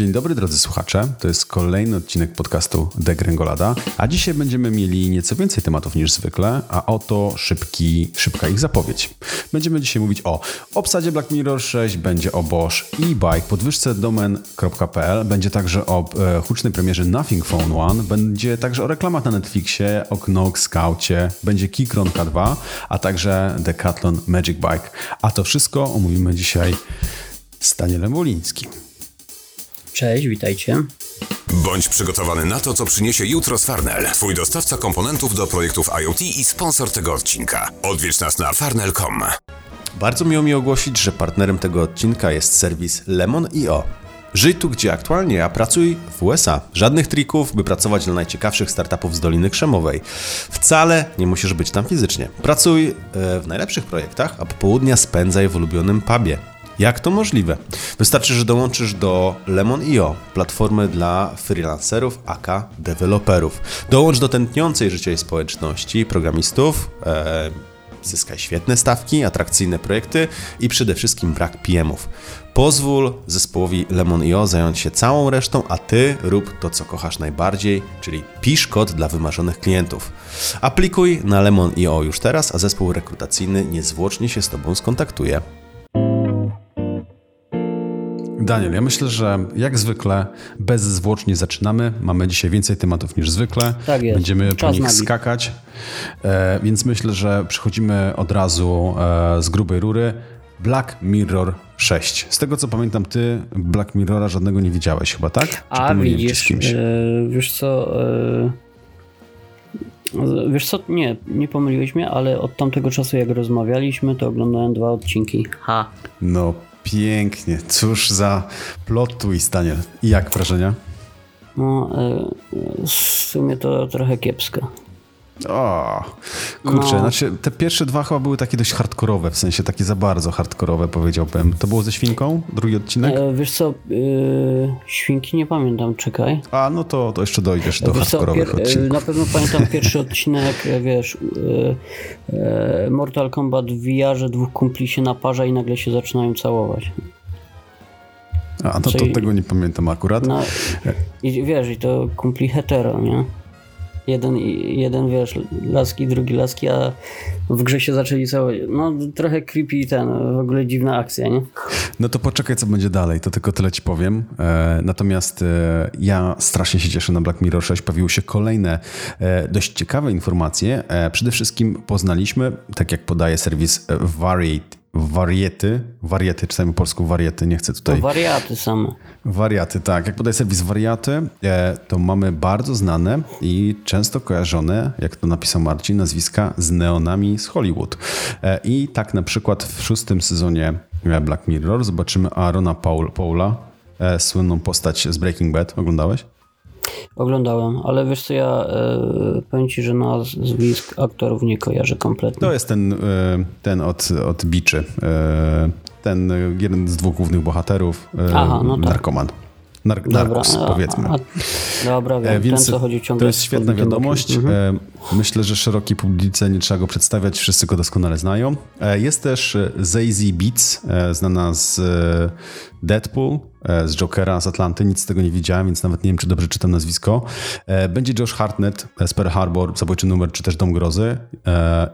Dzień dobry drodzy słuchacze, to jest kolejny odcinek podcastu The Grengolada, a dzisiaj będziemy mieli nieco więcej tematów niż zwykle, a oto szybka ich zapowiedź. Będziemy dzisiaj mówić o obsadzie Black Mirror 6, będzie o Bosch e-bike, podwyżce domen.pl, będzie także o hucznej premierze Nothing Phone 1, będzie także o reklamach na Netflixie, o Knog Scoucie, będzie Keychron K2, a także Decathlon Magic Bike. A to wszystko omówimy dzisiaj z Danielem Bulińskim. Cześć, witajcie. Bądź przygotowany na to, co przyniesie jutro z Farnell, twój dostawca komponentów do projektów IoT i sponsor tego odcinka. Odwiedź nas na farnell.com. Bardzo miło mi ogłosić, że partnerem tego odcinka jest serwis Lemon.io. Żyj tu, gdzie aktualnie, a pracuj w USA. Żadnych trików, by pracować dla najciekawszych startupów z Doliny Krzemowej. Wcale nie musisz być tam fizycznie. Pracuj w najlepszych projektach, a popołudnia spędzaj w ulubionym pubie. Jak to możliwe? Wystarczy, że dołączysz do Lemon.io, platformy dla freelancerów, aka deweloperów. Dołącz do tętniącej życia i społeczności programistów, zyskaj świetne stawki, atrakcyjne projekty i przede wszystkim brak PM-ów. Pozwól zespołowi Lemon.io zająć się całą resztą, a Ty rób to, co kochasz najbardziej, czyli pisz kod dla wymarzonych klientów. Aplikuj na Lemon.io już teraz, a zespół rekrutacyjny niezwłocznie się z Tobą skontaktuje. Daniel, ja myślę, że jak zwykle bezzwłocznie zaczynamy. Mamy dzisiaj więcej tematów niż zwykle. Tak jest. Będziemy po nich skakać. Więc myślę, że przechodzimy od razu z grubej rury. Black Mirror 6. Z tego co pamiętam, ty Black Mirrora żadnego nie widziałeś chyba, tak? Nie pomyliłeś mnie, ale od tamtego czasu jak rozmawialiśmy, to oglądałem 2 odcinki. No pięknie. Cóż za plot twist, Daniel. I jak wrażenia? No, w sumie to trochę kiepsko. O, kurczę, Znaczy te pierwsze 2 chyba były takie dość hardkorowe, w sensie takie za bardzo hardkorowe, powiedziałbym. To było ze świnką? Drugi odcinek? Świnki nie pamiętam, czekaj. A, no to jeszcze dojdziesz do hardkorowych odcinków. Na pewno pamiętam pierwszy odcinek, Mortal Kombat w VR-ze, 2 kumpli się naparza i nagle się zaczynają całować. A, no to tego nie pamiętam akurat. No, i to kumpli hetero, nie? Jeden laski, drugi laski, a w grze się zaczęli całować. No trochę creepy i w ogóle dziwna akcja, nie? No to poczekaj, co będzie dalej, to tylko tyle ci powiem. Natomiast ja strasznie się cieszę na Black Mirror 6. Pojawiły się kolejne dość ciekawe informacje. Przede wszystkim poznaliśmy, tak jak podaje serwis Variety, czytajmy po polsku Variety, nie chcę tutaj... To Variaty same. Variaty, tak. Jak podaje serwis Variety, to mamy bardzo znane i często kojarzone, jak to napisał Marcin, nazwiska z neonami z Hollywood. I tak na przykład w 6. sezonie Black Mirror zobaczymy Arona Paula, słynną postać z Breaking Bad. Oglądałeś? Oglądałem, ale wiesz co, ja powiem ci, że nazwisk aktorów nie kojarzę kompletnie. To jest ten od Biczy, ten jeden z 2 głównych bohaterów, narkoman. Narkos, powiedzmy. Dobra, więc ten, co chodzi ciągle. To jest świetna wiadomość. Myślę, że szerokiej publice nie trzeba go przedstawiać, wszyscy go doskonale znają. Jest też Zazie Beats, znana z Deadpool, z Jokera, z Atlanty. Nic z tego nie widziałem, więc nawet nie wiem, czy dobrze czytam nazwisko. Będzie Josh Hartnett z Pearl Harbor, Zabójczy numer, czy też Dom Grozy.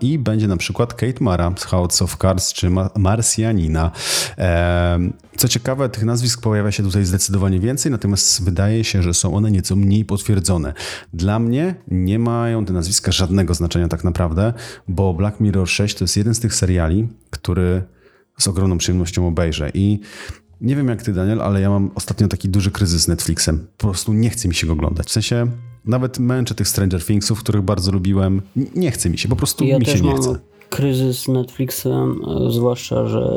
I będzie na przykład Kate Mara z House of Cards, czy Marsjanina. Co ciekawe, tych nazwisk pojawia się tutaj zdecydowanie więcej, natomiast wydaje się, że są one nieco mniej potwierdzone. Dla mnie nie mają te nazwiska żadnego znaczenia tak naprawdę, bo Black Mirror 6 to jest jeden z tych seriali, który z ogromną przyjemnością obejrzę. I nie wiem jak ty, Daniel, ale ja mam ostatnio taki duży kryzys z Netflixem. Po prostu nie chce mi się go oglądać. W sensie nawet męczę tych Stranger Thingsów, których bardzo lubiłem. Nie chce mi się, po prostu mi się nie chce. Kryzys z Netflixem, zwłaszcza, że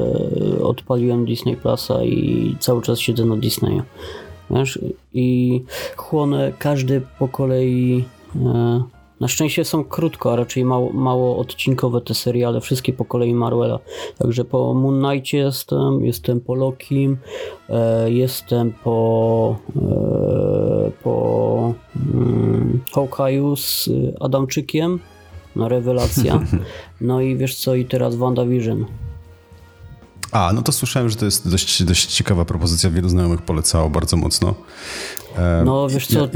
odpaliłem Disney Plusa i cały czas siedzę na Disneyu. Wiesz? I chłonę każdy po kolei. Na szczęście są krótko, a raczej mało odcinkowe te seriale, wszystkie po kolei Marvela. Także po Moon Knightie jestem po Lokim, jestem po Hawkeye'u z Adamczykiem. No rewelacja. No i wiesz co, i teraz WandaVision. A, no to słyszałem, że to jest dość ciekawa propozycja. Wielu znajomych polecało bardzo mocno. No wiesz co,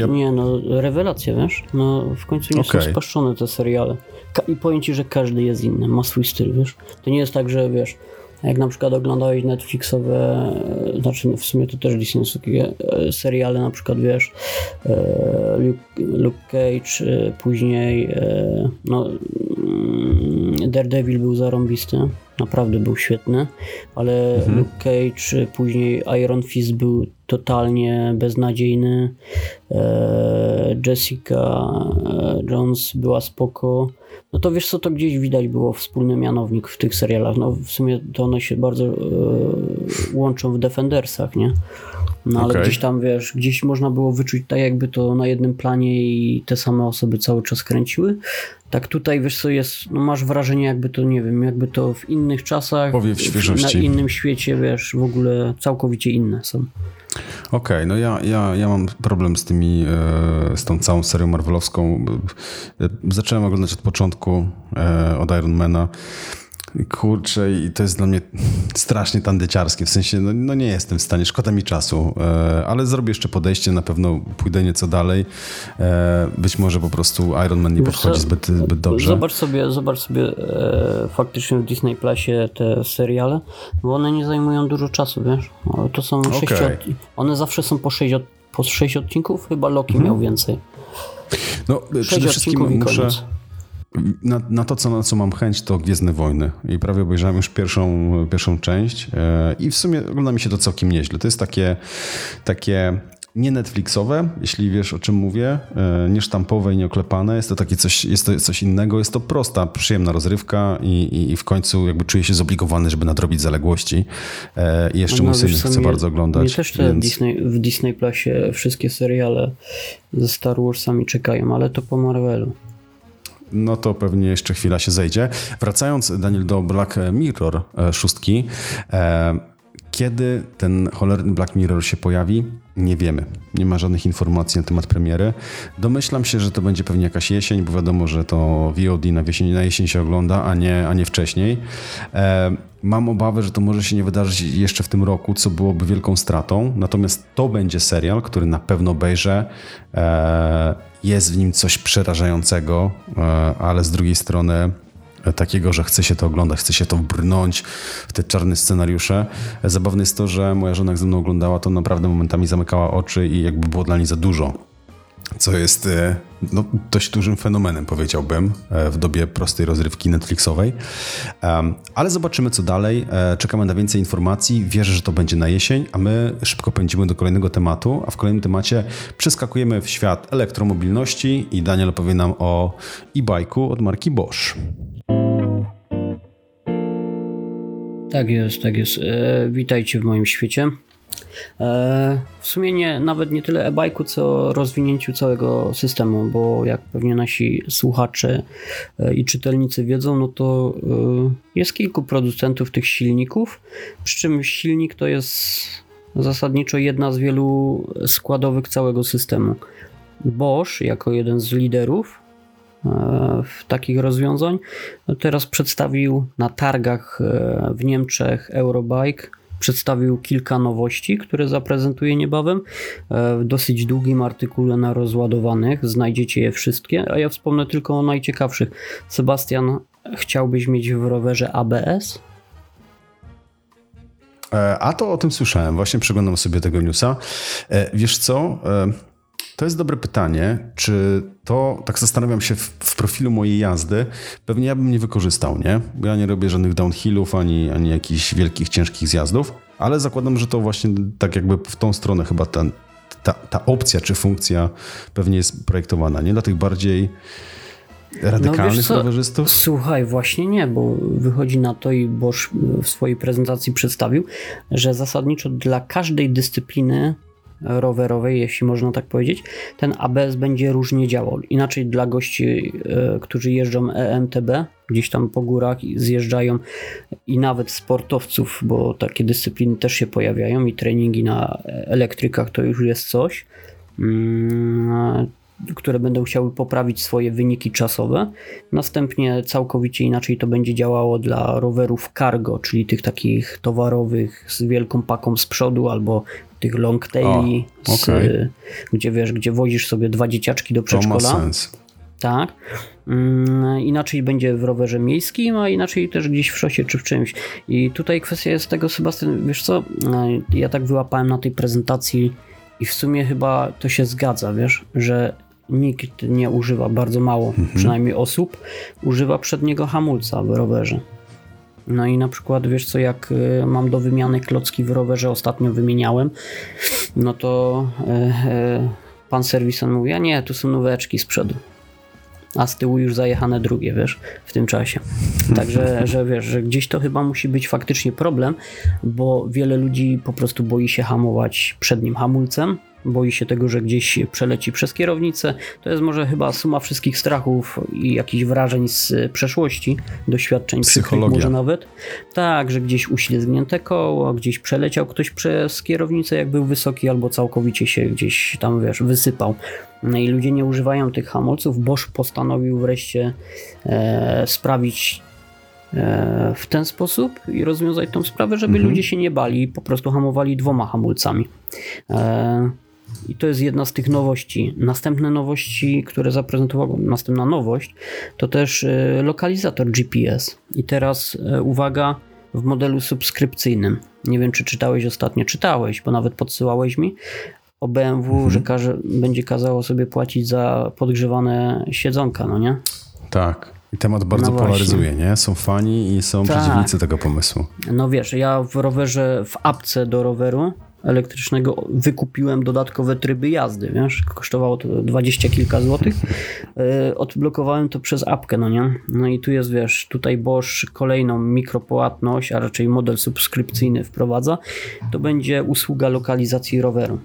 rewelacje, wiesz? No w końcu nie są spaszczone te seriale. I powiem ci, że każdy jest inny, ma swój styl, wiesz? To nie jest tak, że wiesz, jak na przykład oglądałeś Netflixowe, znaczy w sumie to też Disney takie seriale, na przykład wiesz, Luke Cage, później no Daredevil był zarąbisty, naprawdę był świetny, ale Luke Cage, później Iron Fist był totalnie beznadziejny, Jessica Jones była spoko. No to wiesz co, to gdzieś widać było wspólny mianownik w tych serialach. No w sumie to one się bardzo łączą w Defendersach, nie? No ale gdzieś tam wiesz, gdzieś można było wyczuć tak jakby to na jednym planie i te same osoby cały czas kręciły. Tak tutaj wiesz co jest, no masz wrażenie jakby to, nie wiem, jakby to w innych czasach, na innym świecie, wiesz, w ogóle całkowicie inne są. Okej, no ja mam problem z tymi, z tą całą serią marvelowską. Zacząłem oglądać od początku, od Ironmana. Kurczę, i to jest dla mnie strasznie tandyciarskie, w sensie no nie jestem w stanie, szkoda mi czasu, ale zrobię jeszcze podejście, na pewno pójdę nieco dalej, być może po prostu Iron Man nie podchodzi zbyt dobrze. Zobacz sobie faktycznie w Disney Plusie te seriale, bo one nie zajmują dużo czasu, wiesz, to są one zawsze są po 6 odcinków, chyba Loki miał więcej. No przede wszystkim muszę... Na to, na co mam chęć, to Gwiezdne Wojny. I prawie obejrzałem już pierwszą część i w sumie ogląda mi się to całkiem nieźle. To jest takie nie Netflixowe, jeśli wiesz o czym mówię, nie sztampowe i nie oklepane. Jest to takie coś, jest to coś innego, jest to prosta, przyjemna rozrywka i w końcu jakby czuję się zobligowany, żeby nadrobić zaległości. I jeszcze mój syn chce bardzo oglądać. Mnie też w Disney Plusie wszystkie seriale ze Star Warsami czekają, ale to po Marvelu. No to pewnie jeszcze chwila się zejdzie. Wracając, Daniel, do Black Mirror 6. Kiedy ten cholerny Black Mirror się pojawi? Nie wiemy. Nie ma żadnych informacji na temat premiery. Domyślam się, że to będzie pewnie jakaś jesień, bo wiadomo, że to VOD na jesień się ogląda, a nie wcześniej. Mam obawę, że to może się nie wydarzyć jeszcze w tym roku, co byłoby wielką stratą. Natomiast to będzie serial, który na pewno obejrzę. Jest w nim coś przerażającego, ale z drugiej strony takiego, że chce się to oglądać, chce się to brnąć w te czarne scenariusze. Zabawne jest to, że moja żona, jak ze mną oglądała, to naprawdę momentami zamykała oczy i jakby było dla niej za dużo. Co jest no, dość dużym fenomenem, powiedziałbym, w dobie prostej rozrywki Netflixowej. Ale zobaczymy, co dalej. Czekamy na więcej informacji. Wierzę, że to będzie na jesień, a my szybko pędzimy do kolejnego tematu. A w kolejnym temacie przeskakujemy w świat elektromobilności i Daniel opowie nam o e-bike'u od marki Bosch. Tak jest. Witajcie w moim świecie. W sumie nawet nie tyle e-bike'u, co rozwinięciu całego systemu, bo jak pewnie nasi słuchacze i czytelnicy wiedzą, no to jest kilku producentów tych silników, przy czym silnik to jest zasadniczo jedna z wielu składowych całego systemu. Bosch jako jeden z liderów w takich rozwiązań teraz przedstawił na targach w Niemczech Eurobike kilka nowości, które zaprezentuję niebawem w dosyć długim artykule na Rozładowanych. Znajdziecie je wszystkie, a ja wspomnę tylko o najciekawszych. Sebastian, chciałbyś mieć w rowerze ABS? A to o tym słyszałem. Właśnie przeglądam sobie tego newsa. Wiesz co? To jest dobre pytanie, czy to, tak zastanawiam się w profilu mojej jazdy, pewnie ja bym nie wykorzystał, nie? Bo ja nie robię żadnych downhillów, ani jakichś wielkich, ciężkich zjazdów, ale zakładam, że to właśnie tak jakby w tą stronę chyba ta opcja czy funkcja pewnie jest projektowana, nie? Dla tych bardziej radykalnych rowerzystów? Słuchaj, właśnie nie, bo wychodzi na to i Bosch w swojej prezentacji przedstawił, że zasadniczo dla każdej dyscypliny rowerowej, jeśli można tak powiedzieć, ten ABS będzie różnie działał. Inaczej dla gości, którzy jeżdżą EMTB, gdzieś tam po górach zjeżdżają, i nawet sportowców, bo takie dyscypliny też się pojawiają i treningi na elektrykach to już jest coś, które będą chciały poprawić swoje wyniki czasowe. Następnie całkowicie inaczej to będzie działało dla rowerów cargo, czyli tych takich towarowych z wielką paką z przodu albo tych long taili, okay. gdzie wozisz sobie dwa dzieciaczki do przedszkola. To ma sens. Tak. Inaczej będzie w rowerze miejskim, a inaczej też gdzieś w szosie czy w czymś. I tutaj kwestia jest tego, Sebastian, wiesz co, ja tak wyłapałem na tej prezentacji i w sumie chyba to się zgadza, wiesz, że nikt nie używa, bardzo mało przynajmniej osób, używa przedniego hamulca w rowerze. No i na przykład, wiesz co, jak mam do wymiany klocki w rowerze, ostatnio wymieniałem, no to pan serwisan mówi, a nie, tu są nóweczki z przodu. A z tyłu już zajechane drugie, wiesz, w tym czasie. Także, że wiesz, że gdzieś to chyba musi być faktycznie problem, bo wiele ludzi po prostu boi się hamować przednim hamulcem, boi się tego, że gdzieś przeleci przez kierownicę. To jest może chyba suma wszystkich strachów i jakichś wrażeń z przeszłości, doświadczeń psychologia. Przykrych może nawet. Tak, że gdzieś uślizgnięte koło, gdzieś przeleciał ktoś przez kierownicę, jak był wysoki, albo całkowicie się gdzieś tam, wiesz, wysypał. No i ludzie nie używają tych hamulców. Bosch postanowił wreszcie sprawić w ten sposób i rozwiązać tą sprawę, żeby ludzie się nie bali i po prostu hamowali dwoma hamulcami. I to jest jedna z tych nowości. Następne nowości, które zaprezentował, następna nowość, to też lokalizator GPS. I teraz uwaga, w modelu subskrypcyjnym. Nie wiem, czy czytałeś ostatnio. Czytałeś, bo nawet podsyłałeś mi o BMW, że będzie kazało sobie płacić za podgrzewane siedzonka, no nie? Tak. I temat bardzo polaryzuje, nie? Są fani i są przeciwnicy tego pomysłu. No wiesz, ja w rowerze, w apce do roweru elektrycznego wykupiłem dodatkowe tryby jazdy, wiesz, kosztowało to 20 kilka złotych, odblokowałem to przez apkę, no nie? No i tu jest, wiesz, tutaj Bosch kolejną mikropłatność, a raczej model subskrypcyjny wprowadza, to będzie usługa lokalizacji roweru.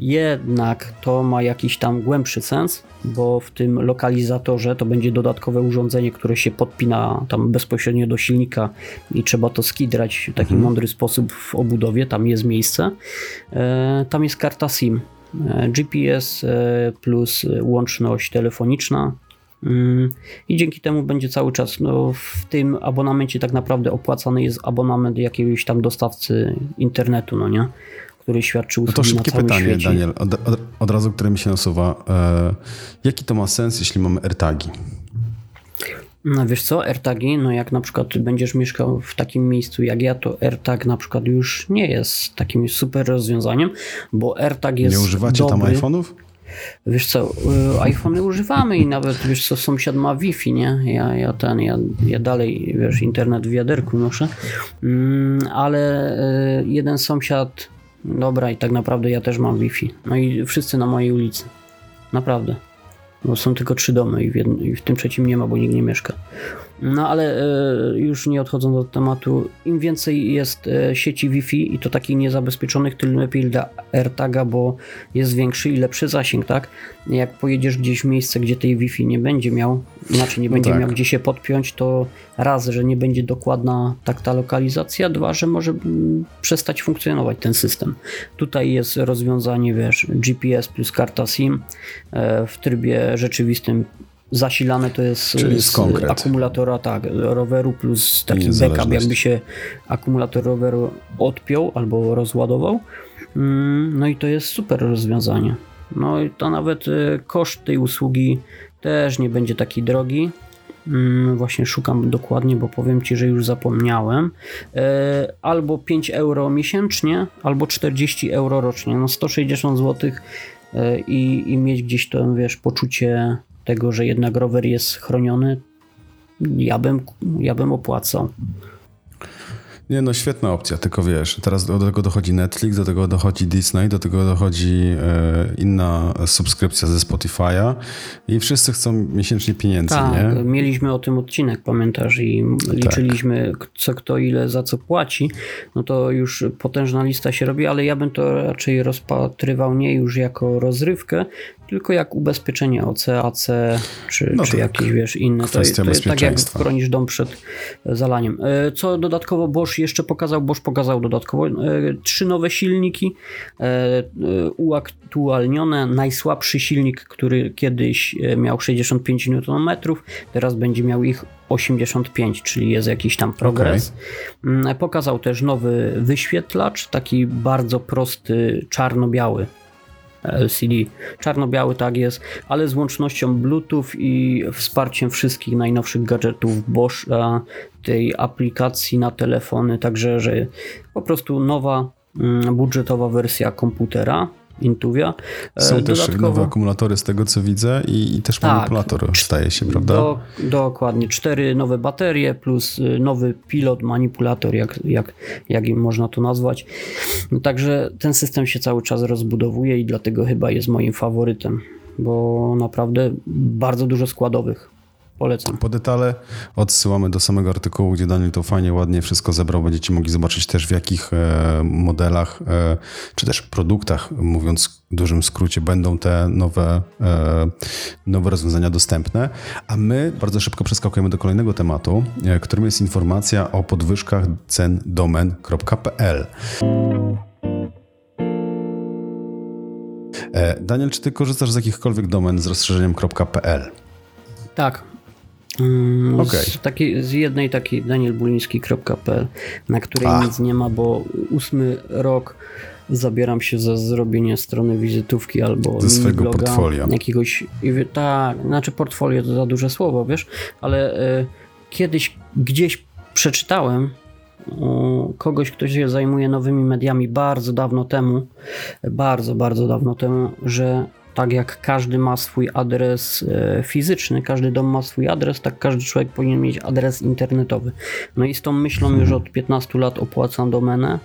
Jednak to ma jakiś tam głębszy sens, bo w tym lokalizatorze to będzie dodatkowe urządzenie, które się podpina tam bezpośrednio do silnika i trzeba to skidrać w taki mądry sposób w obudowie, tam jest miejsce. Tam jest karta SIM, GPS plus łączność telefoniczna. I dzięki temu będzie cały czas, no, w tym abonamencie tak naprawdę opłacany jest abonament jakiegoś tam dostawcy internetu, no nie? Który świadczy usługi na całym świecie. No to szybkie pytanie, Daniel, od razu, które mi się nasuwa. Jaki to ma sens, jeśli mamy AirTagi? No wiesz co, AirTagi, no jak na przykład będziesz mieszkał w takim miejscu jak ja, to AirTag na przykład już nie jest takim super rozwiązaniem, bo AirTag jest dobry. Nie używacie tam iPhone'ów? Wiesz co, iPhone'y używamy i nawet, wiesz co, sąsiad ma Wi-Fi, nie? Ja dalej, wiesz, internet w wiaderku noszę, ale jeden sąsiad... Dobra, i tak naprawdę ja też mam Wi-Fi. No i wszyscy na mojej ulicy. Naprawdę. Bo są tylko 3 domy i w tym trzecim nie ma, bo nikt nie mieszka. No ale już nie odchodząc od tematu, im więcej jest sieci Wi-Fi i to takich niezabezpieczonych, tym lepiej dla AirTaga, bo jest większy i lepszy zasięg, tak? Jak pojedziesz gdzieś w miejsce, gdzie tej Wi-Fi nie będzie miał, znaczy nie będzie miał gdzie się podpiąć, to raz, że nie będzie dokładna tak ta lokalizacja, dwa, że może przestać funkcjonować ten system. Tutaj jest rozwiązanie, wiesz, GPS plus karta SIM w trybie rzeczywistym. Zasilane to jest z akumulatora, tak, roweru plus taki backup, jakby się akumulator roweru odpiął albo rozładował. No i to jest super rozwiązanie. No i to nawet koszt tej usługi też nie będzie taki drogi. Właśnie szukam dokładnie, bo powiem Ci, że już zapomniałem. Albo 5 euro miesięcznie, albo 40 euro rocznie. No 160 zł i mieć gdzieś to, wiesz, poczucie tego, że jednak rower jest chroniony, ja bym opłacał. Nie no, świetna opcja, tylko wiesz, teraz do tego dochodzi Netflix, do tego dochodzi Disney, do tego dochodzi inna subskrypcja ze Spotify'a i wszyscy chcą miesięcznie pieniędzy, tak, nie? Mieliśmy o tym odcinek, pamiętasz, i liczyliśmy co kto ile za co płaci, no to już potężna lista się robi, ale ja bym to raczej rozpatrywał nie już jako rozrywkę, tylko jak ubezpieczenie OC, czy jakieś inne. To jest tak, jak chronisz dom przed zalaniem. Co dodatkowo Bosch jeszcze pokazał? Bosch pokazał dodatkowo 3 nowe silniki uaktualnione. Najsłabszy silnik, który kiedyś miał 65 Nm, teraz będzie miał ich 85, czyli jest jakiś tam progres. Okay. Pokazał też nowy wyświetlacz, taki bardzo prosty, czarno-biały. LCD. Czarno-biały, tak jest, ale z łącznością Bluetooth i wsparciem wszystkich najnowszych gadżetów Boscha, tej aplikacji na telefony, także że po prostu nowa budżetowa wersja komputera Intuvia. Są dodatkowo też nowe akumulatory z tego, co widzę, i też manipulator staje się, prawda? Dokładnie. 4 nowe baterie plus nowy pilot, manipulator, jak im można to nazwać. No, także ten system się cały czas rozbudowuje i dlatego chyba jest moim faworytem, bo naprawdę bardzo dużo składowych. Polecam. Po detale odsyłamy do samego artykułu, gdzie Daniel to fajnie, ładnie wszystko zebrał. Będziecie mogli zobaczyć też, w jakich modelach czy też produktach, mówiąc w dużym skrócie, będą te nowe rozwiązania dostępne. A my bardzo szybko przeskakujemy do kolejnego tematu, którym jest informacja o podwyżkach cen domen.pl. Daniel, czy ty korzystasz z jakichkolwiek domen z rozszerzeniem .pl? Tak. Z jednej takiej danielbuliński.pl, na której nic nie ma, bo 8 rok zabieram się za zrobienie strony wizytówki albo ze swojego bloga, portfolio jakiegoś, portfolio to za duże słowo, wiesz, ale kiedyś gdzieś przeczytałem kogoś, kto się zajmuje nowymi mediami bardzo dawno temu, że tak jak każdy ma swój adres fizyczny, każdy dom ma swój adres, tak każdy człowiek powinien mieć adres internetowy. No i z tą myślą już od 15 lat opłacam domenę,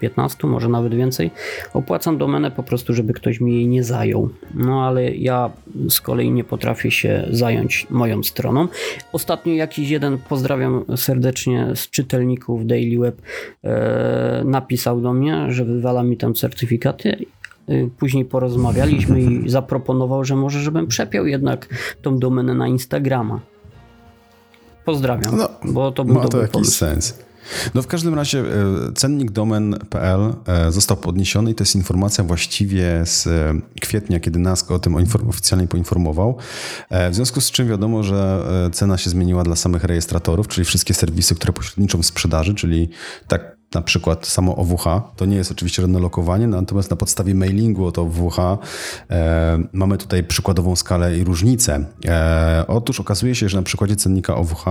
15, może nawet więcej, opłacam domenę po prostu, żeby ktoś mi jej nie zajął. No ale ja z kolei nie potrafię się zająć moją stroną. Ostatnio jakiś jeden, pozdrawiam serdecznie, z czytelników Daily Web, napisał do mnie, że wywala mi tam certyfikaty. Później porozmawialiśmy i zaproponował, że może żebym przepiął jednak tą domenę na Instagrama. Pozdrawiam, bo to był dobry pomysł. Jakiś sens. No w każdym razie cennik domen.pl został podniesiony i to jest informacja właściwie z kwietnia, kiedy NASK o tym oficjalnie poinformował. W związku z czym wiadomo, że cena się zmieniła dla samych rejestratorów, czyli wszystkie serwisy, które pośredniczą w sprzedaży, czyli tak na przykład samo OVH, to nie jest oczywiście żadne lokowanie, natomiast na podstawie mailingu od OVH mamy tutaj przykładową skalę i różnicę. Otóż okazuje się, że na przykładzie cennika OVH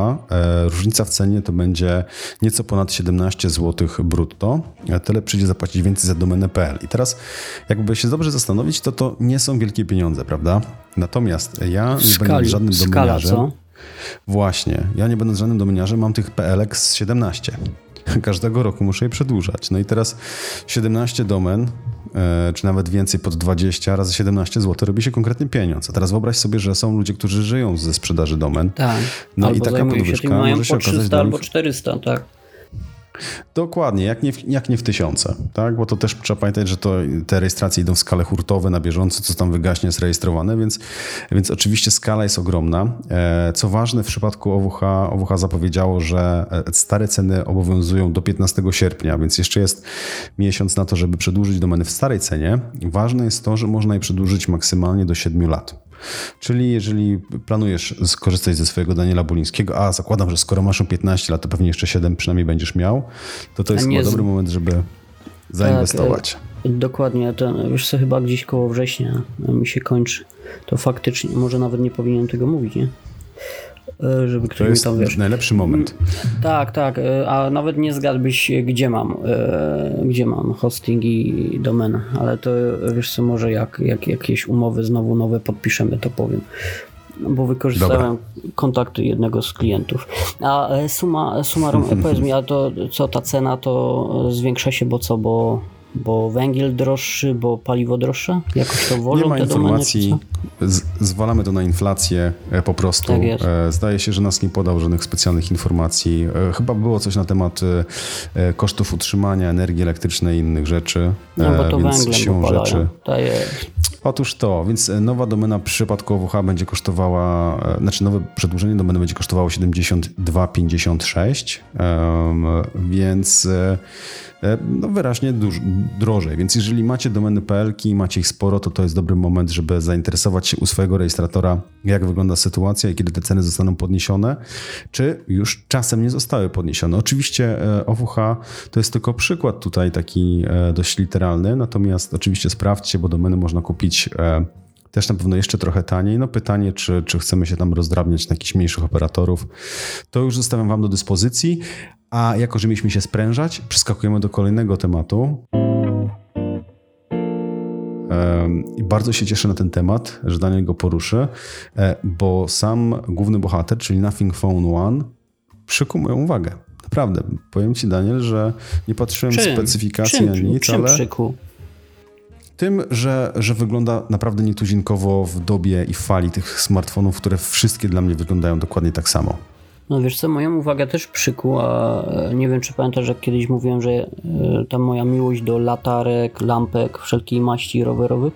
różnica w cenie to będzie nieco ponad 17 zł brutto. Tyle przyjdzie zapłacić więcej za domenę.pl. I teraz jakby się dobrze zastanowić, to nie są wielkie pieniądze, prawda? Natomiast ja nie będę żadnym domeniarzem. Właśnie, ja nie będę żadnym domeniarzem, mam tych PL-ek z 17. Każdego roku muszę je przedłużać. No i teraz 17 domen, czy nawet więcej, pod 20 razy 17 zł robi się konkretny pieniądz. A teraz wyobraź sobie, że są ludzie, którzy żyją ze sprzedaży domen. Tak. No albo i taka podwyżka się może się okazać... 300 albo 400, tak. Dokładnie, jak nie w 1000, tak? Bo to też trzeba pamiętać, że te rejestracje idą w skale hurtowe, na bieżąco, co tam wygaśnie jest rejestrowane, więc oczywiście skala jest ogromna. Co ważne, w przypadku OWH zapowiedziało, że stare ceny obowiązują do 15 sierpnia, więc jeszcze jest miesiąc na to, żeby przedłużyć domeny w starej cenie. Ważne jest to, że można je przedłużyć maksymalnie do 7 lat. Czyli jeżeli planujesz skorzystać ze swojego Daniela Bulińskiego, a zakładam, że skoro masz 15 lat, to pewnie jeszcze 7 przynajmniej będziesz miał, to jest chyba dobry moment, żeby zainwestować. Tak, dokładnie, wiesz co, chyba gdzieś koło września mi się kończy. To faktycznie, może nawet nie powinienem tego mówić, nie? Żeby ktoś mi tam, wiesz... To jest najlepszy moment. Tak, a nawet nie zgadłbyś, gdzie mam hosting i domenę, ale to wiesz co, może jak jakieś umowy znowu nowe podpiszemy, to powiem. Bo wykorzystałem kontakty jednego z klientów. A summarum, powiedz mi, a to co, ta cena to zwiększa się, bo węgiel droższy, bo paliwo droższe? Jakoś to wożą. Nie ma informacji, domeny, zwalamy to na inflację po prostu. Tak jest. Zdaje się, że nas nie podał żadnych specjalnych informacji. Chyba było coś na temat kosztów utrzymania, energii elektrycznej i innych rzeczy. No bo to węglem, bo palają. Otóż to, więc nowa domena przypadku OVH będzie kosztowała, znaczy nowe przedłużenie domeny będzie kosztowało 72,56, więc no wyraźnie drożej. Więc jeżeli macie domeny PL-ki, macie ich sporo, to jest dobry moment, żeby zainteresować się u swojego rejestratora, jak wygląda sytuacja i kiedy te ceny zostaną podniesione, czy już czasem nie zostały podniesione. Oczywiście OVH to jest tylko przykład tutaj taki dość literalny, natomiast oczywiście sprawdźcie, bo domeny można kupić też na pewno jeszcze trochę taniej. No pytanie, czy chcemy się tam rozdrabniać na jakichś mniejszych operatorów, to już zostawiam wam do dyspozycji, a jako, że mieliśmy się sprężać, przeskakujemy do kolejnego tematu. I bardzo się cieszę na ten temat, że Daniel go poruszy, bo sam główny bohater, czyli Nothing Phone 1, przykuł moją uwagę. Naprawdę, powiem ci, Daniel, że nie patrzyłem w specyfikację ani nic, ale... Tym, że wygląda naprawdę nietuzinkowo w dobie i fali tych smartfonów, które wszystkie dla mnie wyglądają dokładnie tak samo. No wiesz co, moją uwagę też przykuła, nie wiem czy pamiętasz, jak kiedyś mówiłem, że ta moja miłość do latarek, lampek, wszelkiej maści rowerowych,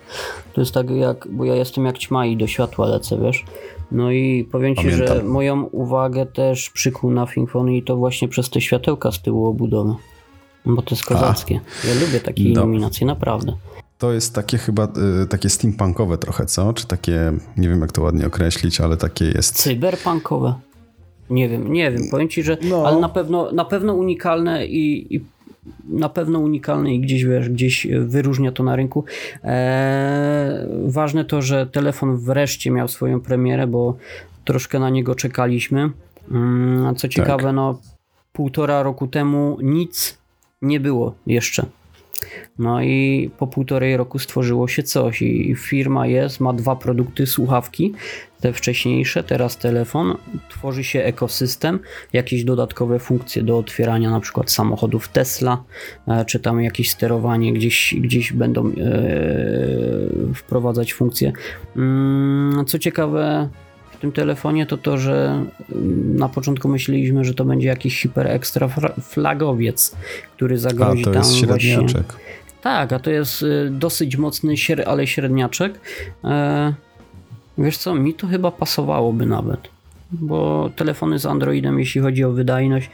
to jest tak jak, bo ja jestem jak ćma i do światła lecę, wiesz. No i powiem ci, że moją uwagę też przykuł Nothing Phone i to właśnie przez te światełka z tyłu obudowy, bo to jest kozackie. Ja lubię takie iluminacje, naprawdę. To jest takie chyba, takie steampunkowe trochę, co? Czy takie, nie wiem jak to ładnie określić, ale takie jest... Cyberpunkowe. Nie wiem, powiem ci, że no. Ale na pewno unikalne i na pewno unikalne i gdzieś, wiesz, gdzieś wyróżnia to na rynku. Ważne to, że telefon wreszcie miał swoją premierę, bo troszkę na niego czekaliśmy. A co ciekawe, no 1,5 roku temu nic nie było jeszcze. No i po 1,5 roku stworzyło się coś i firma ma 2 produkty, słuchawki, te wcześniejsze, teraz telefon, tworzy się ekosystem, jakieś dodatkowe funkcje do otwierania na przykład samochodów Tesla, czy tam jakieś sterowanie, gdzieś będą wprowadzać funkcje. Co ciekawe w tym telefonie to, że na początku myśleliśmy, że to będzie jakiś hiper ekstra flagowiec, który zagrozi tam właśnie... A to jest średniaczek. Tak, a to jest dosyć mocny, ale średniaczek. Wiesz co, mi to chyba pasowałoby nawet, bo telefony z Androidem, jeśli chodzi o wydajność,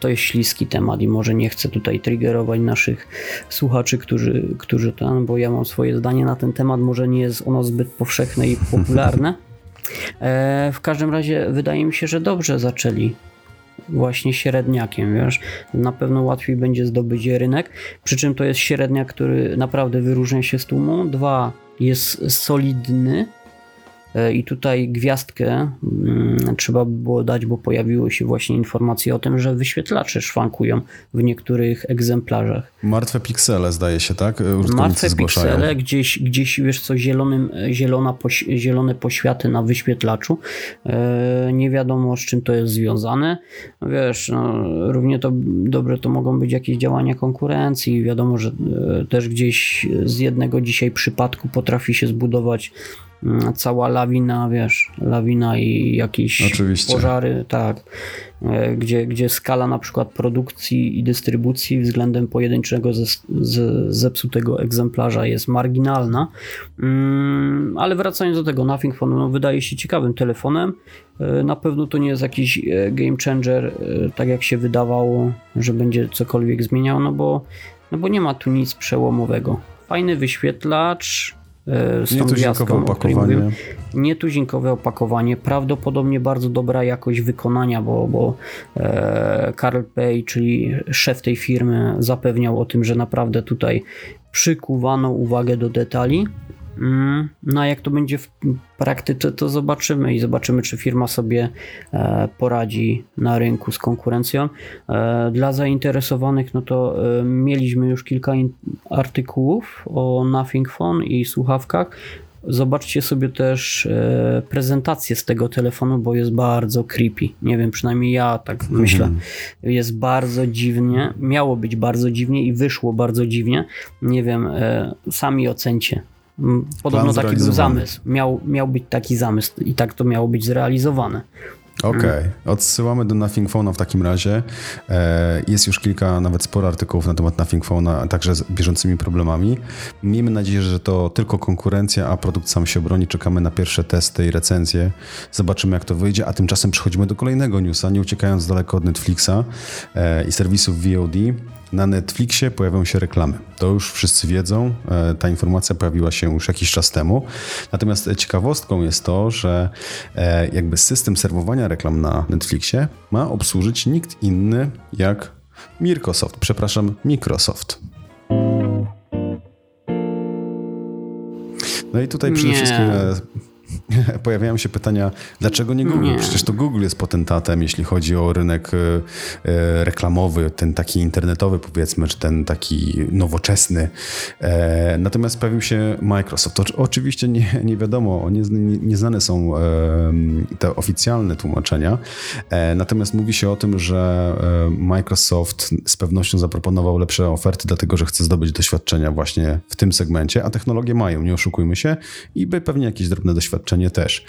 to jest śliski temat i może nie chcę tutaj triggerować naszych słuchaczy, którzy bo ja mam swoje zdanie na ten temat, może nie jest ono zbyt powszechne i popularne. W każdym razie wydaje mi się, że dobrze zaczęli właśnie średniakiem, wiesz, na pewno łatwiej będzie zdobyć rynek, przy czym to jest średniak, który naprawdę wyróżnia się z tłumu. 2, jest solidny i tutaj gwiazdkę trzeba było dać, bo pojawiły się właśnie informacje o tym, że wyświetlacze szwankują w niektórych egzemplarzach. Martwe piksele, zdaje się, tak? Martwe piksele, gdzieś wiesz co, zielone poświaty na wyświetlaczu. Nie wiadomo, z czym to jest związane. Wiesz, równie to dobre to mogą być jakieś działania konkurencji. Wiadomo, że też gdzieś z jednego dzisiaj przypadku potrafi się zbudować cała lawina, wiesz, i jakieś pożary, tak, gdzie skala na przykład produkcji i dystrybucji względem pojedynczego zepsutego egzemplarza jest marginalna. Ale wracając do tego, Nothing Phone wydaje się ciekawym telefonem. Na pewno to nie jest jakiś game changer, tak jak się wydawało, że będzie cokolwiek zmieniał, no bo nie ma tu nic przełomowego. Fajny wyświetlacz, nietuzinkowe opakowanie. Nietuzinkowe opakowanie, prawdopodobnie bardzo dobra jakość wykonania, bo Carl Pei, czyli szef tej firmy, zapewniał o tym, że naprawdę tutaj przykuwano uwagę do detali. No a jak to będzie w praktyce, to zobaczymy, czy firma sobie poradzi na rynku z konkurencją. Dla zainteresowanych, mieliśmy już kilka artykułów o Nothing Phone i słuchawkach. Zobaczcie sobie też prezentację z tego telefonu, bo jest bardzo creepy. Nie wiem, przynajmniej ja tak myślę. Jest bardzo dziwnie, miało być bardzo dziwnie i wyszło bardzo dziwnie. Nie wiem, sami ocencie. Podobno taki był zamysł. Miał być taki zamysł i tak to miało być zrealizowane. Okej. Odsyłamy do Nothing Phone'a w takim razie. Jest już kilka, nawet sporo artykułów na temat Nothing Phone'a, także z bieżącymi problemami. Miejmy nadzieję, że to tylko konkurencja, a produkt sam się obroni. Czekamy na pierwsze testy i recenzje. Zobaczymy, jak to wyjdzie, a tymczasem przechodzimy do kolejnego newsa, nie uciekając daleko od Netflixa i serwisów VOD. Na Netflixie pojawią się reklamy. To już wszyscy wiedzą. Ta informacja pojawiła się już jakiś czas temu. Natomiast ciekawostką jest to, że jakby system serwowania reklam na Netflixie ma obsłużyć nikt inny jak Microsoft. No i tutaj przede wszystkim pojawiają się pytania, dlaczego nie Google? Przecież to Google jest potentatem, jeśli chodzi o rynek reklamowy, ten taki internetowy powiedzmy, czy ten taki nowoczesny. Natomiast pojawił się Microsoft. Oczywiście nie wiadomo, nieznane są te oficjalne tłumaczenia. Natomiast mówi się o tym, że Microsoft z pewnością zaproponował lepsze oferty, dlatego że chce zdobyć doświadczenia właśnie w tym segmencie, a technologie mają, nie oszukujmy się, i by pewnie jakieś drobne doświadczenie też.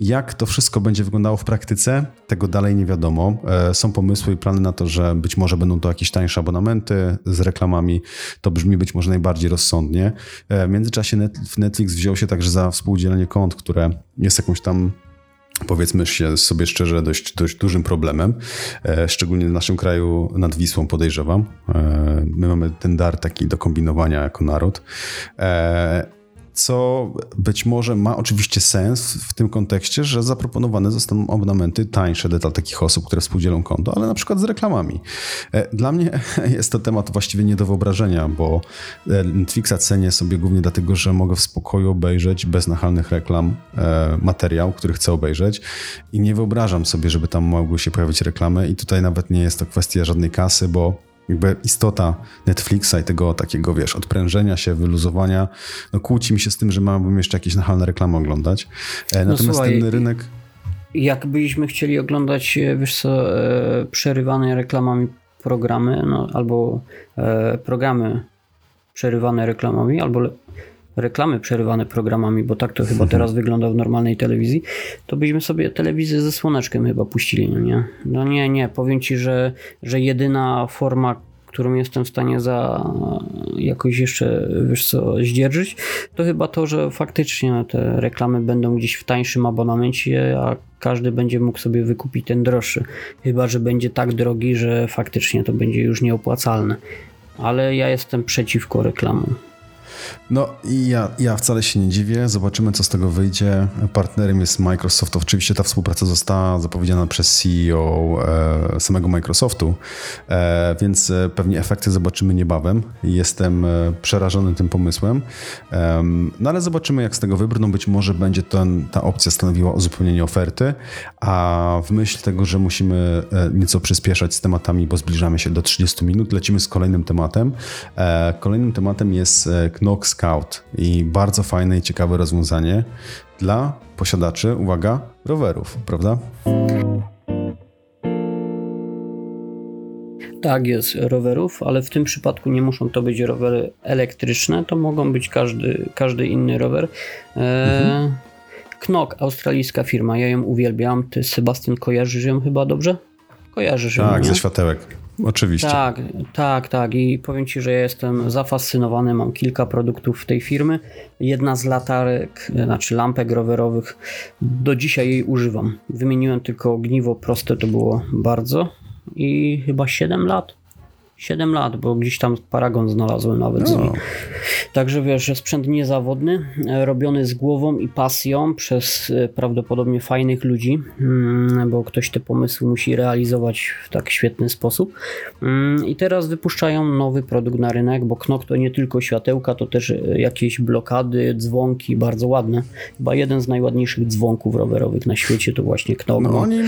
Jak to wszystko będzie wyglądało w praktyce, tego dalej nie wiadomo. Są pomysły i plany na to, że być może będą to jakieś tańsze abonamenty z reklamami. To brzmi być może najbardziej rozsądnie. W międzyczasie Netflix wziął się także za współdzielenie kont, które jest jakąś tam, powiedzmy się sobie szczerze, dość dużym problemem, szczególnie w naszym kraju nad Wisłą, podejrzewam. My mamy ten dar taki do kombinowania jako naród. Co być może ma oczywiście sens w tym kontekście, że zaproponowane zostaną abonamenty tańsze dla takich osób, które współdzielą konto, ale na przykład z reklamami. Dla mnie jest to temat właściwie nie do wyobrażenia, bo Netflixa cenię sobie głównie dlatego, że mogę w spokoju obejrzeć bez nachalnych reklam materiał, który chcę obejrzeć, i nie wyobrażam sobie, żeby tam mogły się pojawić reklamy, i tutaj nawet nie jest to kwestia żadnej kasy, bo jakby istota Netflixa i tego takiego, wiesz, odprężenia się, wyluzowania, no kłóci mi się z tym, że mamy jeszcze jakieś nachalne reklamy oglądać. Natomiast ten rynek... Jakbyśmy chcieli oglądać, wiesz co, przerywane reklamami programy, no, albo programy przerywane reklamami, albo reklamy przerywane programami, bo tak to chyba teraz wygląda w normalnej telewizji, to byśmy sobie telewizję ze słoneczkiem chyba puścili, nie? No nie, powiem ci, że jedyna forma, którą jestem w stanie jakoś jeszcze, wiesz co, zdzierżyć, to chyba to, że faktycznie te reklamy będą gdzieś w tańszym abonamencie, a każdy będzie mógł sobie wykupić ten droższy. Chyba że będzie tak drogi, że faktycznie to będzie już nieopłacalne. Ale ja jestem przeciwko reklamom. No i ja wcale się nie dziwię. Zobaczymy, co z tego wyjdzie. Partnerem jest Microsoft. Oczywiście ta współpraca została zapowiedziana przez CEO samego Microsoftu, więc pewnie efekty zobaczymy niebawem. Jestem przerażony tym pomysłem. No ale zobaczymy, jak z tego wybrną. Być może będzie ta opcja stanowiła uzupełnienie oferty, a w myśl tego, że musimy nieco przyspieszać z tematami, bo zbliżamy się do 30 minut, lecimy z kolejnym tematem. Kolejnym tematem jest Knog Scout i bardzo fajne i ciekawe rozwiązanie dla posiadaczy, uwaga, rowerów, prawda? Tak jest, rowerów, ale w tym przypadku nie muszą to być rowery elektryczne, to mogą być każdy inny rower. Knog, australijska firma, ja ją uwielbiam. Ty, Sebastian, kojarzysz ją chyba dobrze? Kojarzysz ją, tak, nie? Ze światełek. Oczywiście. Tak. I powiem ci, że ja jestem zafascynowany. Mam kilka produktów tej firmy. Jedna z latarek, znaczy lampek rowerowych. Do dzisiaj jej używam. Wymieniłem tylko ogniwo proste, to było bardzo. I chyba 7 lat. 7 lat, bo gdzieś tam paragon znalazłem nawet z nim. Także wiesz, że sprzęt niezawodny, robiony z głową i pasją przez prawdopodobnie fajnych ludzi, bo ktoś te pomysły musi realizować w tak świetny sposób. I teraz wypuszczają nowy produkt na rynek, bo Knog to nie tylko światełka, to też jakieś blokady, dzwonki, bardzo ładne. Chyba jeden z najładniejszych dzwonków rowerowych na świecie to właśnie Knog. No oni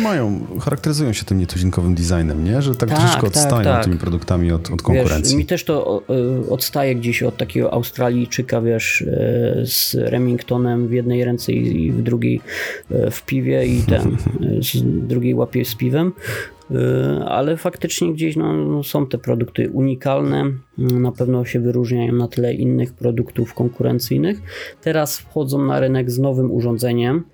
charakteryzują się tym nietuzinkowym designem, nie? Że tak troszeczkę odstają tymi produktami lepszami od konkurencji. Wiesz, mi też to odstaje gdzieś od takiego Australijczyka, wiesz, z Remingtonem w jednej ręce i w drugiej w piwie i ten z drugiej łapie z piwem. Ale faktycznie gdzieś no, są te produkty unikalne, na pewno się wyróżniają na tle innych produktów konkurencyjnych. Teraz wchodzą na rynek z nowym urządzeniem.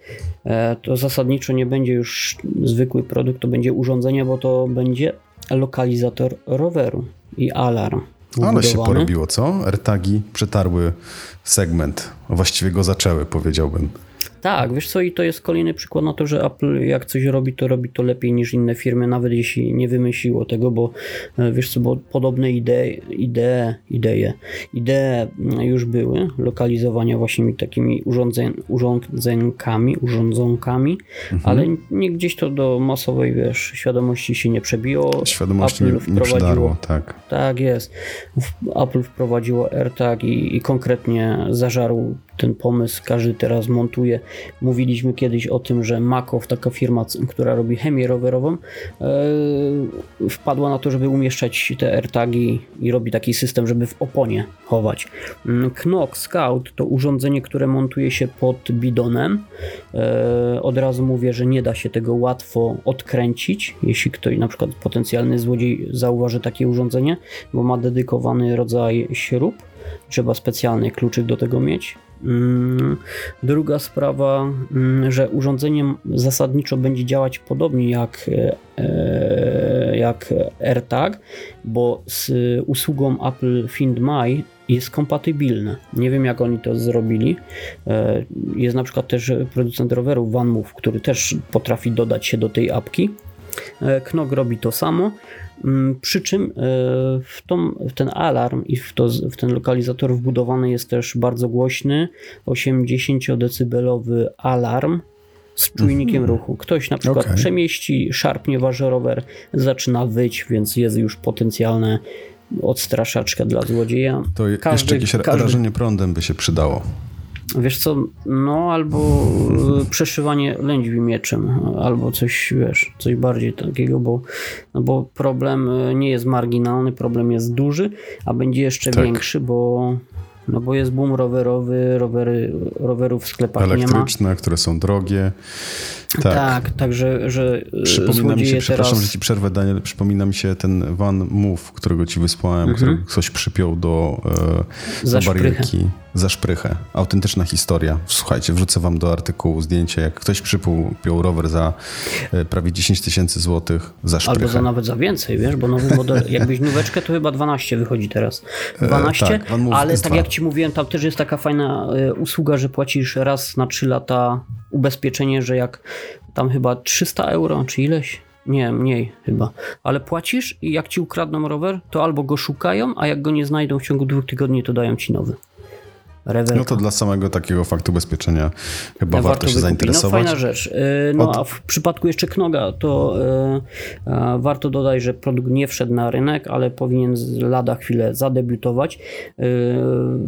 To zasadniczo nie będzie już zwykły produkt, to będzie urządzenie, bo to będzie lokalizator roweru i alarm. Ale się porobiło, co? AirTagi przetarły segment, właściwie go zaczęły, powiedziałbym. Tak, wiesz co, i to jest kolejny przykład na to, że Apple jak coś robi to lepiej niż inne firmy, nawet jeśli nie wymyśliło tego, bo wiesz co, bo podobne idee już były, lokalizowania właśnie takimi urządzonkami, ale nie, gdzieś to do masowej, wiesz, świadomości się nie przebiło. Świadomości Apple nie przydarło, tak. Tak jest. Apple wprowadziło AirTag i konkretnie zażarł ten pomysł, każdy teraz montuje. Mówiliśmy kiedyś o tym, że Makow, taka firma, która robi chemię rowerową, wpadła na to, żeby umieszczać te AirTagi i robi taki system, żeby w oponie chować. Knog Scout to urządzenie, które montuje się pod bidonem. Od razu mówię, że nie da się tego łatwo odkręcić, jeśli ktoś, na przykład potencjalny złodziej, zauważy takie urządzenie, bo ma dedykowany rodzaj śrub. Trzeba specjalny kluczyk do tego mieć. Druga sprawa, że urządzenie zasadniczo będzie działać podobnie jak AirTag, bo z usługą Apple Find My jest kompatybilne. Nie wiem, jak oni to zrobili. Jest na przykład też producent rowerów VanMoof, który też potrafi dodać się do tej apki. Knog robi to samo, przy czym w ten alarm i w ten lokalizator wbudowany jest też bardzo głośny 80-decybelowy alarm z czujnikiem ruchu. Ktoś na przykład przemieści, szarpnie wasz rower, zaczyna wyć, więc jest już potencjalne odstraszaczka dla złodzieja. To jeszcze jakieś rażenie prądem by się przydało. Wiesz co, no albo przeszywanie lędźwi mieczem, albo coś, wiesz, coś bardziej takiego, bo problem nie jest marginalny, problem jest duży, a będzie jeszcze większy, bo jest boom rowerowy, rowerów w sklepach elektryczne, nie ma. Elektryczne, które są drogie. Tak, także, że przypomina mi się, przepraszam, teraz... że ci przerwę, Daniel, przypomina mi się ten VanMoof, którego ci wysłałem, który ktoś przypiął do barierki za szprychę. Autentyczna historia. Słuchajcie, wrzucę wam do artykułu zdjęcie, jak ktoś przypiął rower za prawie 10 000 złotych za szprychę. Albo nawet za więcej, wiesz, bo nowy model, jakbyś nóweczkę, to chyba 12 wychodzi teraz. 12, ale tak jak ci mówiłem, tam też jest taka fajna usługa, że płacisz raz na 3 lata ubezpieczenie, że jak tam chyba 300 euro, czy ileś? Nie, mniej chyba. Ale płacisz i jak ci ukradną rower, to albo go szukają, a jak go nie znajdą w ciągu 2 tygodni, to dają ci nowy. Rewerka. No to dla samego takiego faktu ubezpieczenia chyba warto się zainteresować. No fajna rzecz. A w przypadku jeszcze Knoga to warto dodać, że produkt nie wszedł na rynek, ale powinien lada chwilę zadebiutować.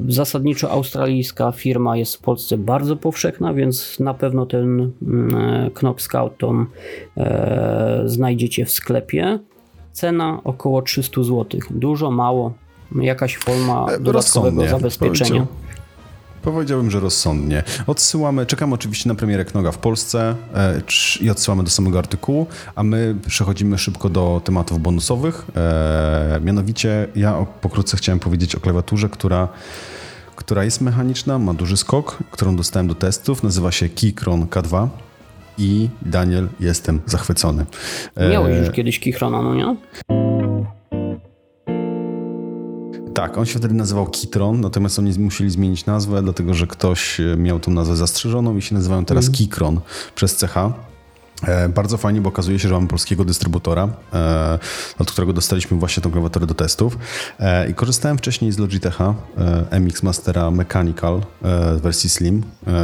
Zasadniczo australijska firma jest w Polsce bardzo powszechna, więc na pewno ten Knog Scout znajdziecie w sklepie. Cena około 300 zł. Dużo, mało, jakaś forma dodatkowego zabezpieczenia. Powiedziałbym, że rozsądnie. Odsyłamy, czekamy oczywiście na premierę Knoga w Polsce i odsyłamy do samego artykułu, a my przechodzimy szybko do tematów bonusowych. Mianowicie ja pokrótce chciałem powiedzieć o klawiaturze, która jest mechaniczna, ma duży skok, którą dostałem do testów, nazywa się Keychron K2 i Daniel, jestem zachwycony. Miałeś już kiedyś Keychrona, no nie? Tak, on się wtedy nazywał Keytron, natomiast oni musieli zmienić nazwę, dlatego że ktoś miał tą nazwę zastrzeżoną i się nazywają teraz Keychron przez CH. Bardzo fajnie, bo okazuje się, że mamy polskiego dystrybutora, od którego dostaliśmy właśnie tą klawiaturę do testów. I korzystałem wcześniej z Logitecha MX Mastera Mechanical w wersji Slim,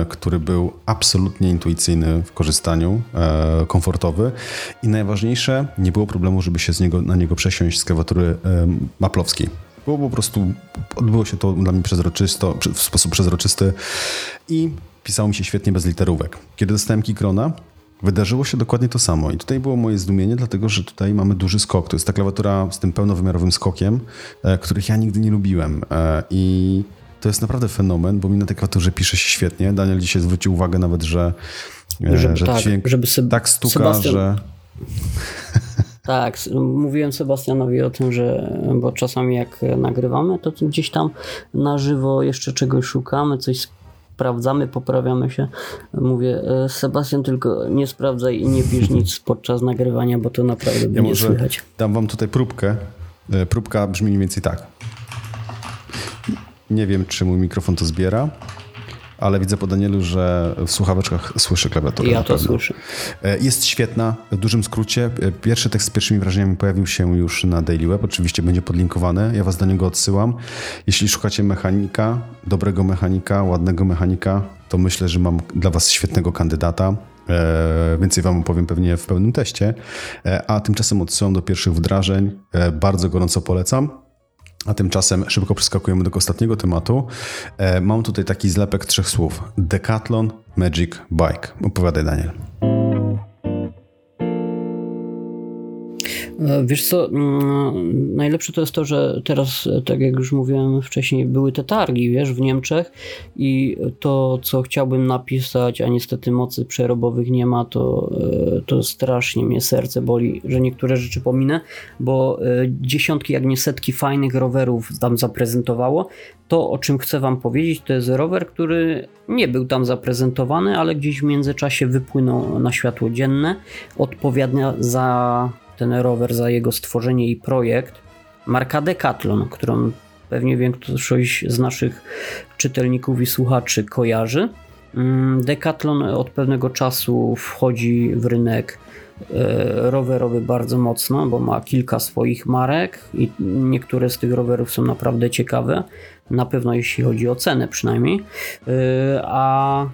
który był absolutnie intuicyjny w korzystaniu, komfortowy i najważniejsze, nie było problemu, żeby się na niego przesiąść z klawiatury maplowskiej. Bo po prostu odbyło się to dla mnie w sposób przezroczysty i pisało mi się świetnie bez literówek. Kiedy dostałem Keychrona, wydarzyło się dokładnie to samo. I tutaj było moje zdumienie, dlatego że tutaj mamy duży skok. To jest ta klawiatura z tym pełnowymiarowym skokiem, których ja nigdy nie lubiłem. I to jest naprawdę fenomen, bo mi na tej klawiaturze pisze się świetnie. Daniel dzisiaj zwrócił uwagę nawet, że tak, dźwięk żeby tak stuka, Sebastian... że... Tak, mówiłem Sebastianowi o tym, że bo czasami jak nagrywamy, to gdzieś tam na żywo jeszcze czegoś szukamy, coś sprawdzamy, poprawiamy się. Mówię, Sebastian, tylko nie sprawdzaj i nie pisz nic podczas nagrywania, bo to naprawdę będzie słychać. Dam wam tutaj próbkę. Próbka brzmi mniej więcej tak. Nie wiem, czy mój mikrofon to zbiera, ale widzę po Danielu, że w słuchaweczkach słyszę klawiaturę. Ja to słyszę. Jest świetna, w dużym skrócie. Pierwszy tekst z pierwszymi wrażeniami pojawił się już na Daily Web. Oczywiście będzie podlinkowany. Ja was do niego odsyłam. Jeśli szukacie mechanika, dobrego mechanika, ładnego mechanika, to myślę, że mam dla was świetnego kandydata. Więcej wam opowiem pewnie w pełnym teście. A tymczasem odsyłam do pierwszych wdrażań. Bardzo gorąco polecam. A tymczasem szybko przeskakujemy do ostatniego tematu. Mam tutaj taki zlepek 3 słów. Decathlon Magic Bike. Opowiadaj, Daniel. Wiesz co, najlepsze to jest to, że teraz, tak jak już mówiłem wcześniej, były te targi, wiesz, w Niemczech i to, co chciałbym napisać, a niestety mocy przerobowych nie ma, to strasznie mnie serce boli, że niektóre rzeczy pominę, bo dziesiątki, jak nie setki fajnych rowerów tam zaprezentowało. To, o czym chcę wam powiedzieć, to jest rower, który nie był tam zaprezentowany, ale gdzieś w międzyczasie wypłynął na światło dzienne, odpowiada za... ten rower, za jego stworzenie i projekt marka Decathlon, którą pewnie większość z naszych czytelników i słuchaczy kojarzy. Decathlon od pewnego czasu wchodzi w rynek rowerowy bardzo mocno, bo ma kilka swoich marek i niektóre z tych rowerów są naprawdę ciekawe, na pewno jeśli chodzi o cenę przynajmniej, a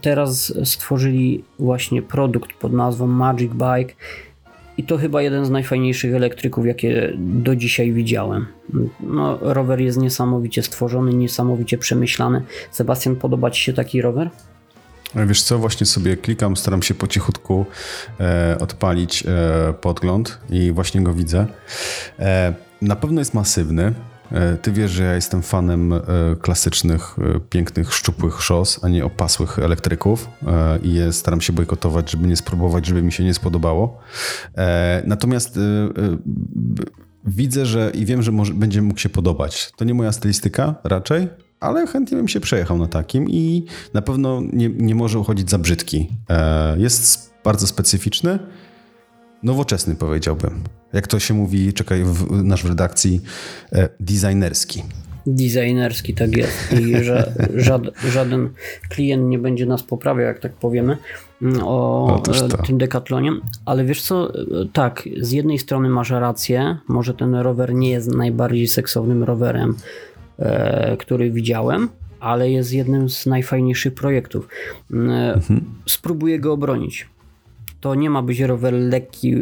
teraz stworzyli właśnie produkt pod nazwą Magic Bike. I to chyba jeden z najfajniejszych elektryków, jakie do dzisiaj widziałem. No, rower jest niesamowicie stworzony, niesamowicie przemyślany. Sebastian, podoba ci się taki rower? Wiesz co, właśnie sobie klikam, staram się po cichutku odpalić podgląd i właśnie go widzę. Na pewno jest masywny. Ty wiesz, że ja jestem fanem klasycznych, pięknych, szczupłych szos, a nie opasłych elektryków i staram się bojkotować, żeby nie spróbować, żeby mi się nie spodobało. Natomiast widzę, że i wiem, że może będzie mógł się podobać. To nie moja stylistyka raczej, ale chętnie bym się przejechał na takim i na pewno nie może uchodzić za brzydki. Jest bardzo specyficzny. Nowoczesny, powiedziałbym. Jak to się mówi, czekaj, nasz w redakcji, designerski. Designerski, tak jest. I że żaden klient nie będzie nas poprawiał, jak tak powiemy, o tym Decathlonie. Ale wiesz co, tak, z jednej strony masz rację, może ten rower nie jest najbardziej seksownym rowerem, który widziałem, ale jest jednym z najfajniejszych projektów. Spróbuję go obronić. To nie ma być rower lekki,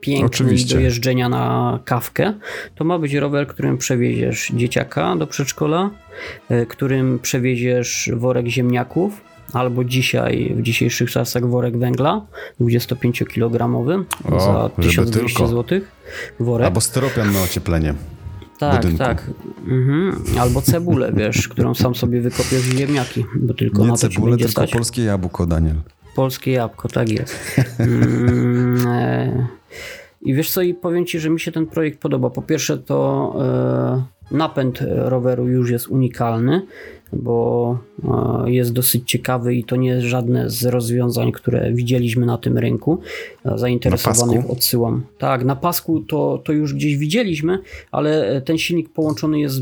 piękny oczywiście. Do jeżdżenia na kawkę. To ma być rower, którym przewieziesz dzieciaka do przedszkola, którym przewieziesz worek ziemniaków, albo dzisiaj, w dzisiejszych czasach worek węgla, 25-kg za 1200 zł. Worek. Albo styropian na ocieplenie. Tak, budynku. Tak. Mhm. Albo cebulę, wiesz, którą sam sobie wykopiesz w ziemniaki. Bo tylko nie na to cebulę, tylko stać. Polskie jabłko, Daniel. Polskie jabłko, tak jest. I wiesz co, i powiem ci, że mi się ten projekt podoba. Po pierwsze to napęd roweru już jest unikalny, bo jest dosyć ciekawy i to nie jest żadne z rozwiązań, które widzieliśmy na tym rynku. Zainteresowanych odsyłam. Tak, na pasku to już gdzieś widzieliśmy, ale ten silnik połączony jest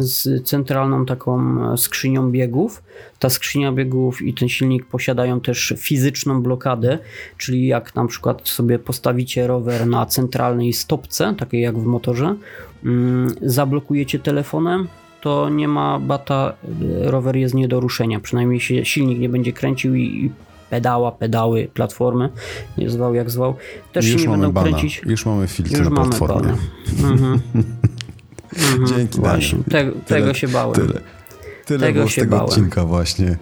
z centralną taką skrzynią biegów. Ta skrzynia biegów i ten silnik posiadają też fizyczną blokadę, czyli jak na przykład sobie postawicie rower na centralnej stopce, takiej jak w motorze, zablokujecie telefonem, to nie ma bata, rower jest nie do ruszenia, przynajmniej się silnik nie będzie kręcił i pedały, platformy, nie zwał jak zwał, też już się nie będą kręcić. Już mamy filtr już na platformie. Dzięki, Daniel. Tego się bałem. Tyle. Tyle było z tego odcinka właśnie.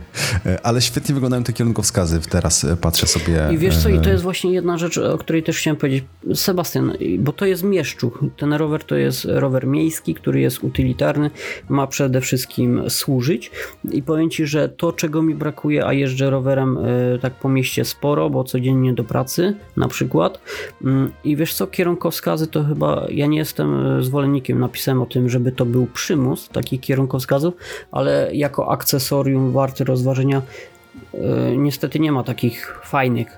Ale świetnie wyglądają te kierunkowskazy. Teraz patrzę sobie... I wiesz co, i to jest właśnie jedna rzecz, o której też chciałem powiedzieć. Sebastian, bo to jest mieszczuch. Ten rower to jest rower miejski, który jest utylitarny. Ma przede wszystkim służyć. I powiem ci, że to, czego mi brakuje, a jeżdżę rowerem tak po mieście sporo, bo codziennie do pracy na przykład. I wiesz co, kierunkowskazy to chyba... Ja nie jestem zwolennikiem, napisałem o tym, żeby to był przymus takich kierunkowskazów, ale jako akcesorium warte rozważenia niestety nie ma takich fajnych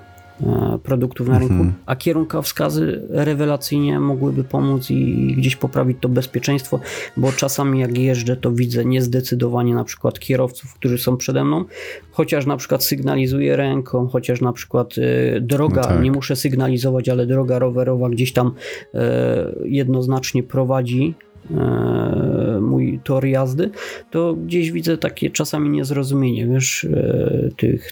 produktów na rynku, a kierunkowskazy rewelacyjnie mogłyby pomóc i gdzieś poprawić to bezpieczeństwo, bo czasami jak jeżdżę, to widzę niezdecydowanie na przykład kierowców, którzy są przede mną, chociaż na przykład sygnalizuję ręką, chociaż na przykład droga, no tak, nie muszę sygnalizować, ale droga rowerowa gdzieś tam jednoznacznie prowadzi mój tor jazdy, to gdzieś widzę takie czasami niezrozumienie, wiesz,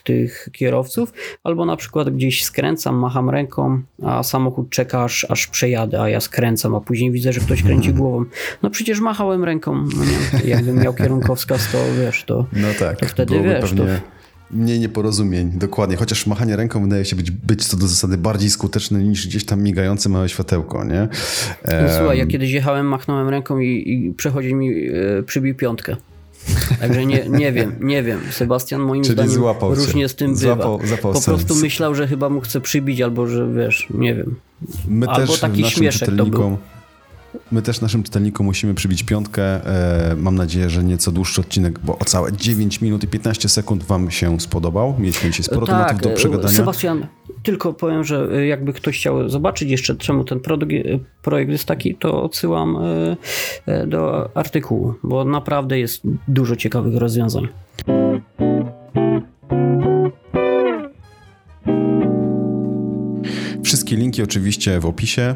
tych kierowców, albo na przykład gdzieś skręcam, macham ręką, a samochód czeka aż przejadę, a ja skręcam, a później widzę, że ktoś kręci głową. No przecież machałem ręką, no nie, jakbym miał kierunkowskaz, to wiesz, to, no tak, to wtedy wiesz, pewnie... to... Mniej nieporozumień, dokładnie. Chociaż machanie ręką wydaje się być co do zasady bardziej skuteczne niż gdzieś tam migające małe światełko, nie? Słuchaj, ja kiedyś jechałem, machnąłem ręką i przechodzi mi przybił piątkę. Także nie wiem. Sebastian moim czyli zdaniem różnie z tym bywa. Po prostu myślał, że chyba mu chce przybić albo, że wiesz, nie wiem. My albo też taki śmieszek to był. My też naszym czytelnikom musimy przybić piątkę. Mam nadzieję, że nieco dłuższy odcinek, bo o całe 9 minut i 15 sekund wam się spodobał. Mieliśmy dzisiaj sporo tematów do przegadania. Sebastian, tylko powiem, że jakby ktoś chciał zobaczyć jeszcze, czemu ten projekt jest taki, to odsyłam do artykułu, bo naprawdę jest dużo ciekawych rozwiązań. Wszystkie linki oczywiście w opisie,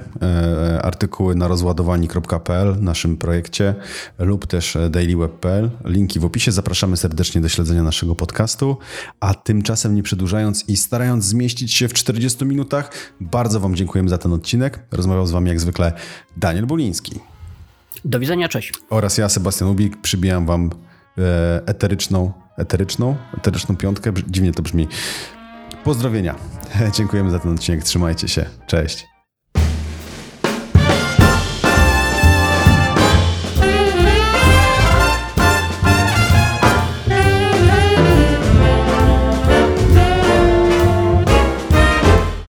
artykuły na rozładowani.pl w naszym projekcie lub też dailyweb.pl. Linki w opisie. Zapraszamy serdecznie do śledzenia naszego podcastu, a tymczasem nie przedłużając i starając zmieścić się w 40 minutach, bardzo wam dziękujemy za ten odcinek. Rozmawiał z wami jak zwykle Daniel Buliński. Do widzenia, cześć. Oraz ja, Sebastian Ubik, przybijam wam eteryczną piątkę. Dziwnie to brzmi. Pozdrowienia. Dziękujemy za ten odcinek. Trzymajcie się. Cześć.